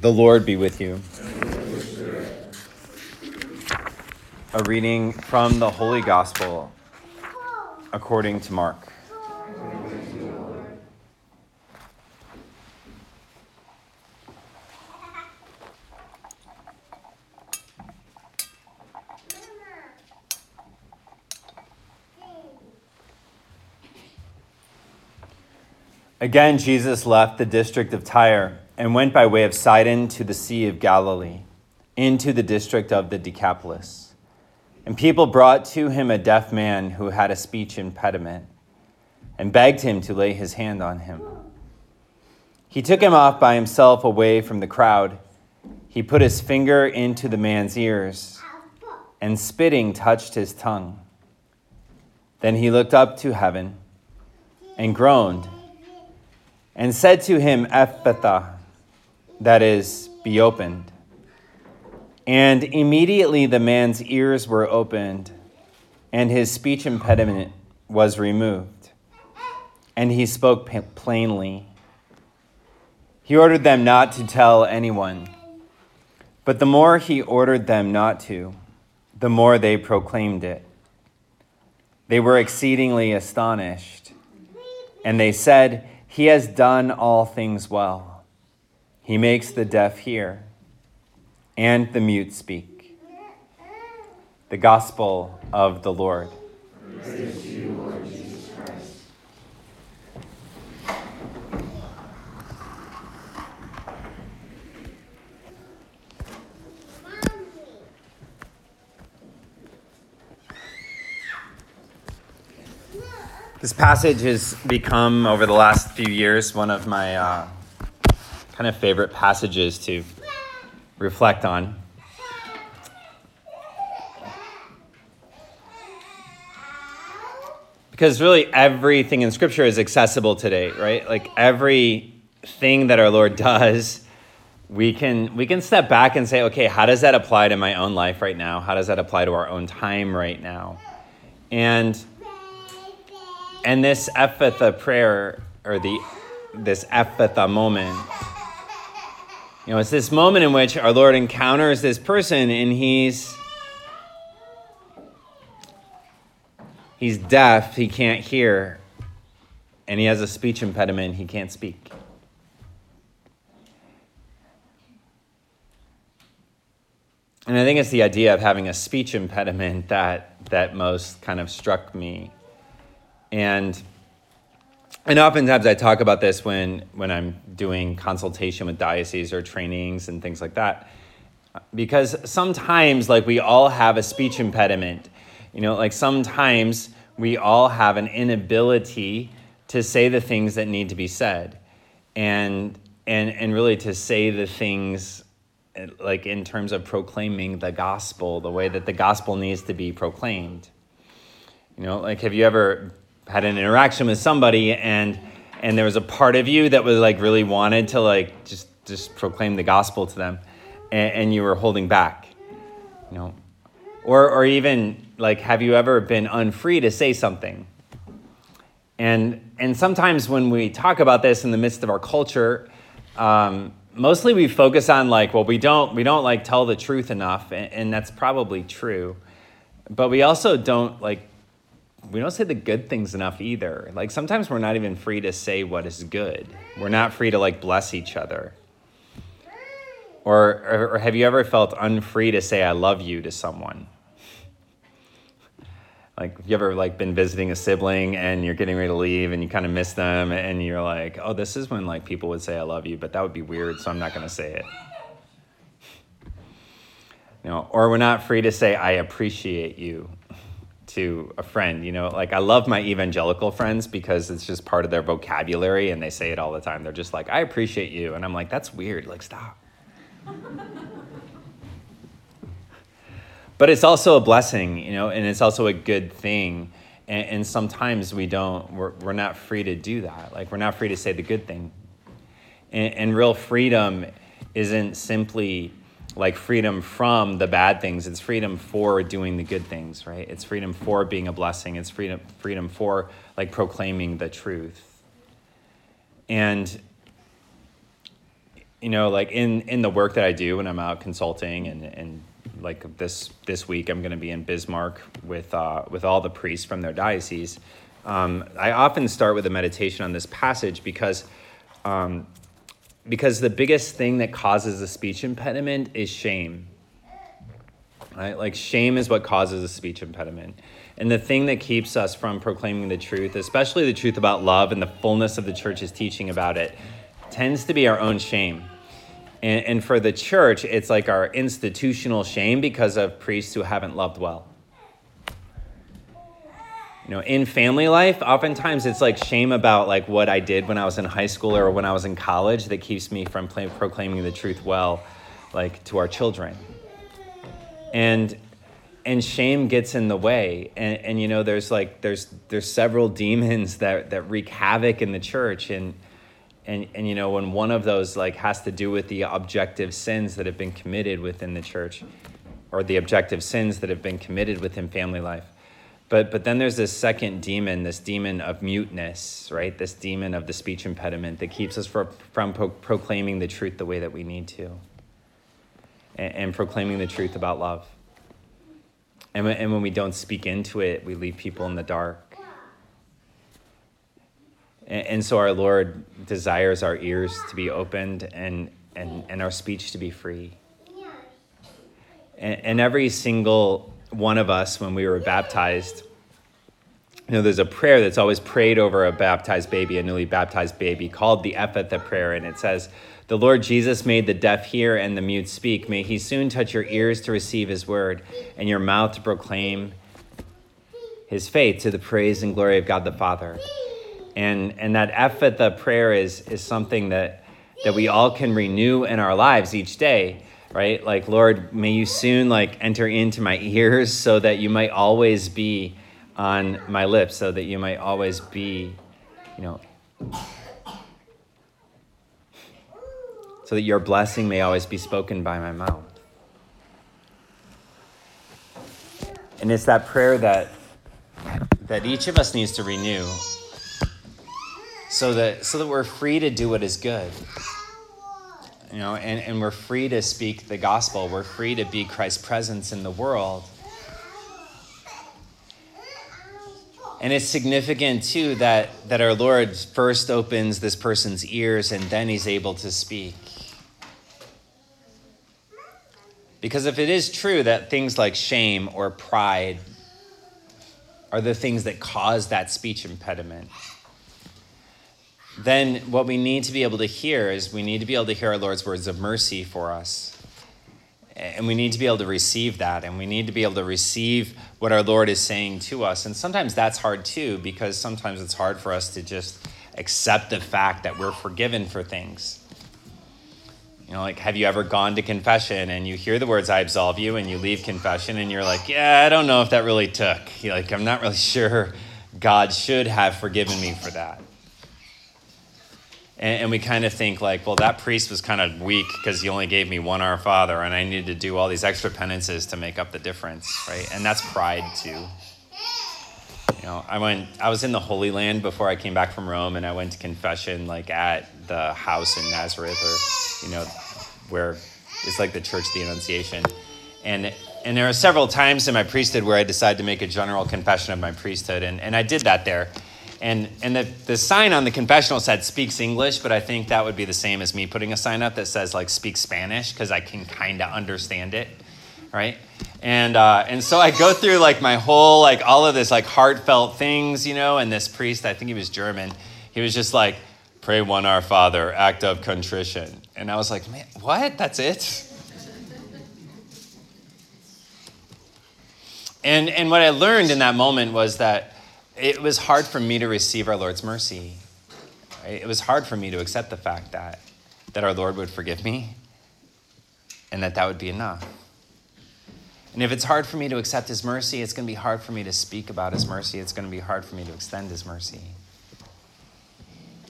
The Lord be with you. A reading from the Holy Gospel according to Mark. Again, Jesus left the district of Tyre and went by way of Sidon to the Sea of Galilee, into the district of the Decapolis. And people brought to him a deaf man who had a speech impediment, and begged him to lay his hand on him. He took him off by himself away from the crowd. He put his finger into the man's ears, and spitting touched his tongue. Then he looked up to heaven and groaned, and said to him, "Ephphatha," that is, "be opened." And immediately the man's ears were opened, and his speech impediment was removed, and he spoke plainly. He ordered them not to tell anyone, but the more he ordered them not to, the more they proclaimed it. They were exceedingly astonished, and they said, "He has done all things well. He makes the deaf hear and the mute speak." The Gospel of the Lord. Praise to you, Lord Jesus Christ. This passage has become, over the last few years, one of my kind of favorite passages to reflect on. Because really everything in Scripture is accessible today, right? Like everything that our Lord does, we can step back and say, okay, how does that apply to my own life right now? How does that apply to our own time right now? And this Ephphatha prayer, or this Ephphatha moment, you know, it's this moment in which our Lord encounters this person, and he's deaf, he can't hear, and he has a speech impediment, he can't speak. And I think it's the idea of having a speech impediment that most kind of struck me. And oftentimes I talk about this when I'm doing consultation with dioceses or trainings and things like that, because sometimes like we all have a speech impediment, you know, like sometimes we all have an inability to say the things that need to be said, and really to say the things like in terms of proclaiming the gospel, the way that the gospel needs to be proclaimed. You know, like, have you ever had an interaction with somebody and there was a part of you that was like really wanted to like just proclaim the gospel to them, and you were holding back, you know? Or even like, have you ever been unfree to say something? And sometimes when we talk about this in the midst of our culture, mostly we focus on like, well, we don't like tell the truth enough, and that's probably true, but we also don't like. We don't say the good things enough either. Like sometimes we're not even free to say what is good. We're not free to like bless each other. Or have you ever felt unfree to say I love you to someone? Like have you ever like been visiting a sibling and you're getting ready to leave and you kind of miss them and you're like, oh, this is when like people would say I love you, but that would be weird, so I'm not going to say it. You know, or we're not free to say I appreciate you to a friend, you know, like I love my evangelical friends because it's just part of their vocabulary and they say it all the time. They're just like, I appreciate you. And I'm like, that's weird. Like, stop. But it's also a blessing, you know, and it's also a good thing. And sometimes we're not free to do that. Like we're not free to say the good thing. And real freedom isn't simply like freedom from the bad things. It's freedom for doing the good things, right? It's freedom for being a blessing. It's freedom for like proclaiming the truth. And you know, like in the work that I do when I'm out consulting and like this week I'm going to be in Bismarck with all the priests from their diocese. I often start with a meditation on this passage because the biggest thing that causes a speech impediment is shame. Right? Like shame is what causes a speech impediment. And the thing that keeps us from proclaiming the truth, especially the truth about love and the fullness of the church's teaching about it, tends to be our own shame. And for the church, it's like our institutional shame because of priests who haven't loved well. You know, in family life, oftentimes it's like shame about like what I did when I was in high school or when I was in college that keeps me from proclaiming the truth well, like to our children. And shame gets in the way. And you know, there's several demons that wreak havoc in the church. And you know, when one of those like has to do with the objective sins that have been committed within the church, or the objective sins that have been committed within family life. But then there's this second demon, this demon of muteness, right? This demon of the speech impediment that keeps us from proclaiming the truth the way that we need to, and proclaiming the truth about love. And when we don't speak into it, we leave people in the dark. And so our Lord desires our ears to be opened and our speech to be free. And every single one of us, when we were baptized, you know, there's a prayer that's always prayed over a newly baptized baby, called the Ephphatha prayer. And it says, "The Lord Jesus made the deaf hear and the mute speak. May he soon touch your ears to receive his word and your mouth to proclaim his faith, to the praise and glory of God the Father." And that Ephphatha prayer is something that we all can renew in our lives each day. Right? Like, Lord, may you soon like enter into my ears so that you might always be on my lips, so that you might always be, you know, so that your blessing may always be spoken by my mouth. And it's that prayer that each of us needs to renew so that we're free to do what is good. You know, and we're free to speak the gospel. We're free to be Christ's presence in the world. And it's significant, too, that our Lord first opens this person's ears and then he's able to speak. Because if it is true that things like shame or pride are the things that cause that speech impediment, then what we need to be able to hear is we need to be able to hear our Lord's words of mercy for us. And we need to be able to receive that. And we need to be able to receive what our Lord is saying to us. And sometimes that's hard too, because sometimes it's hard for us to just accept the fact that we're forgiven for things. You know, like, have you ever gone to confession and you hear the words, "I absolve you," and you leave confession and you're like, yeah, I don't know if that really took. You're like, I'm not really sure God should have forgiven me for that. And we kind of think like, well, that priest was kind of weak because he only gave me one Our Father and I needed to do all these extra penances to make up the difference, right? And that's pride too. You know, I was in the Holy Land before I came back from Rome, and I went to confession like at the house in Nazareth, or, you know, where it's like the Church of the Annunciation. And there were several times in my priesthood where I decided to make a general confession of my priesthood, and I did that there. And the sign on the confessional said, "Speaks English," but I think that would be the same as me putting a sign up that says, like, "Speak Spanish," because I can kind of understand it, right? And so I go through, like, my whole, like, all of this, like, heartfelt things, you know, and this priest, I think he was German, he was just like, "Pray one Our Father, act of contrition." And I was like, man, what? That's it? And what I learned in that moment was that it was hard for me to receive our Lord's mercy. It was hard for me to accept the fact that our Lord would forgive me and that would be enough. And if it's hard for me to accept his mercy, it's going to be hard for me to speak about his mercy. It's going to be hard for me to extend his mercy.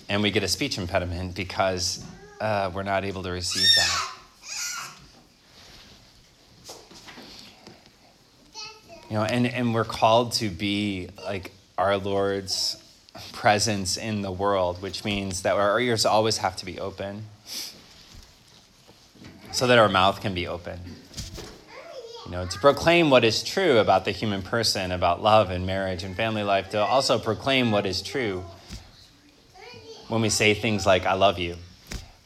And we get a speech impediment because we're not able to receive that. You know, and we're called to be like our Lord's presence in the world, which means that our ears always have to be open. so that our mouth can be open. You know, to proclaim what is true about the human person, about love and marriage and family life, to also proclaim what is true when we say things like, I love you,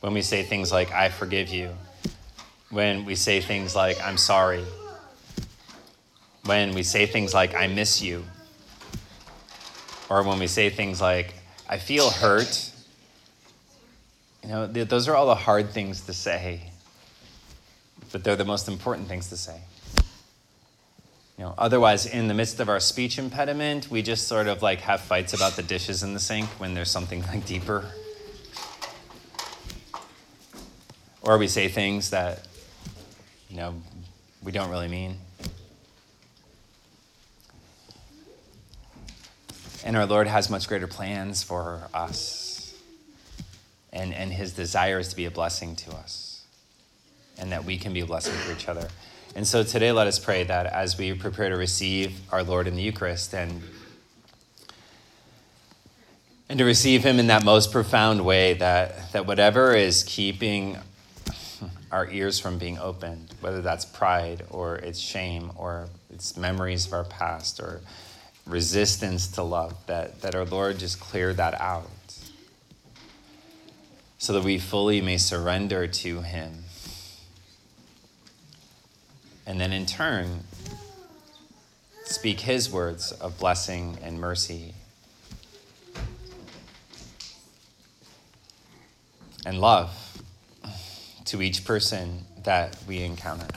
when we say things like, I forgive you, when we say things like, I'm sorry, when we say things like, I miss you, or when we say things like, I feel hurt. You know, those are all the hard things to say, but they're the most important things to say. You know, otherwise, in the midst of our speech impediment, we just sort of like have fights about the dishes in the sink when there's something like deeper. Or we say things that, you know, we don't really mean. And our Lord has much greater plans for us. And his desire is to be a blessing to us. And that we can be a blessing to each other. And so today let us pray that as we prepare to receive our Lord in the Eucharist and to receive him in that most profound way, that whatever is keeping our ears from being opened, whether that's pride or it's shame or it's memories of our past or resistance to love, that our Lord just clear that out so that we fully may surrender to him. And then in turn, speak his words of blessing and mercy and love to each person that we encounter.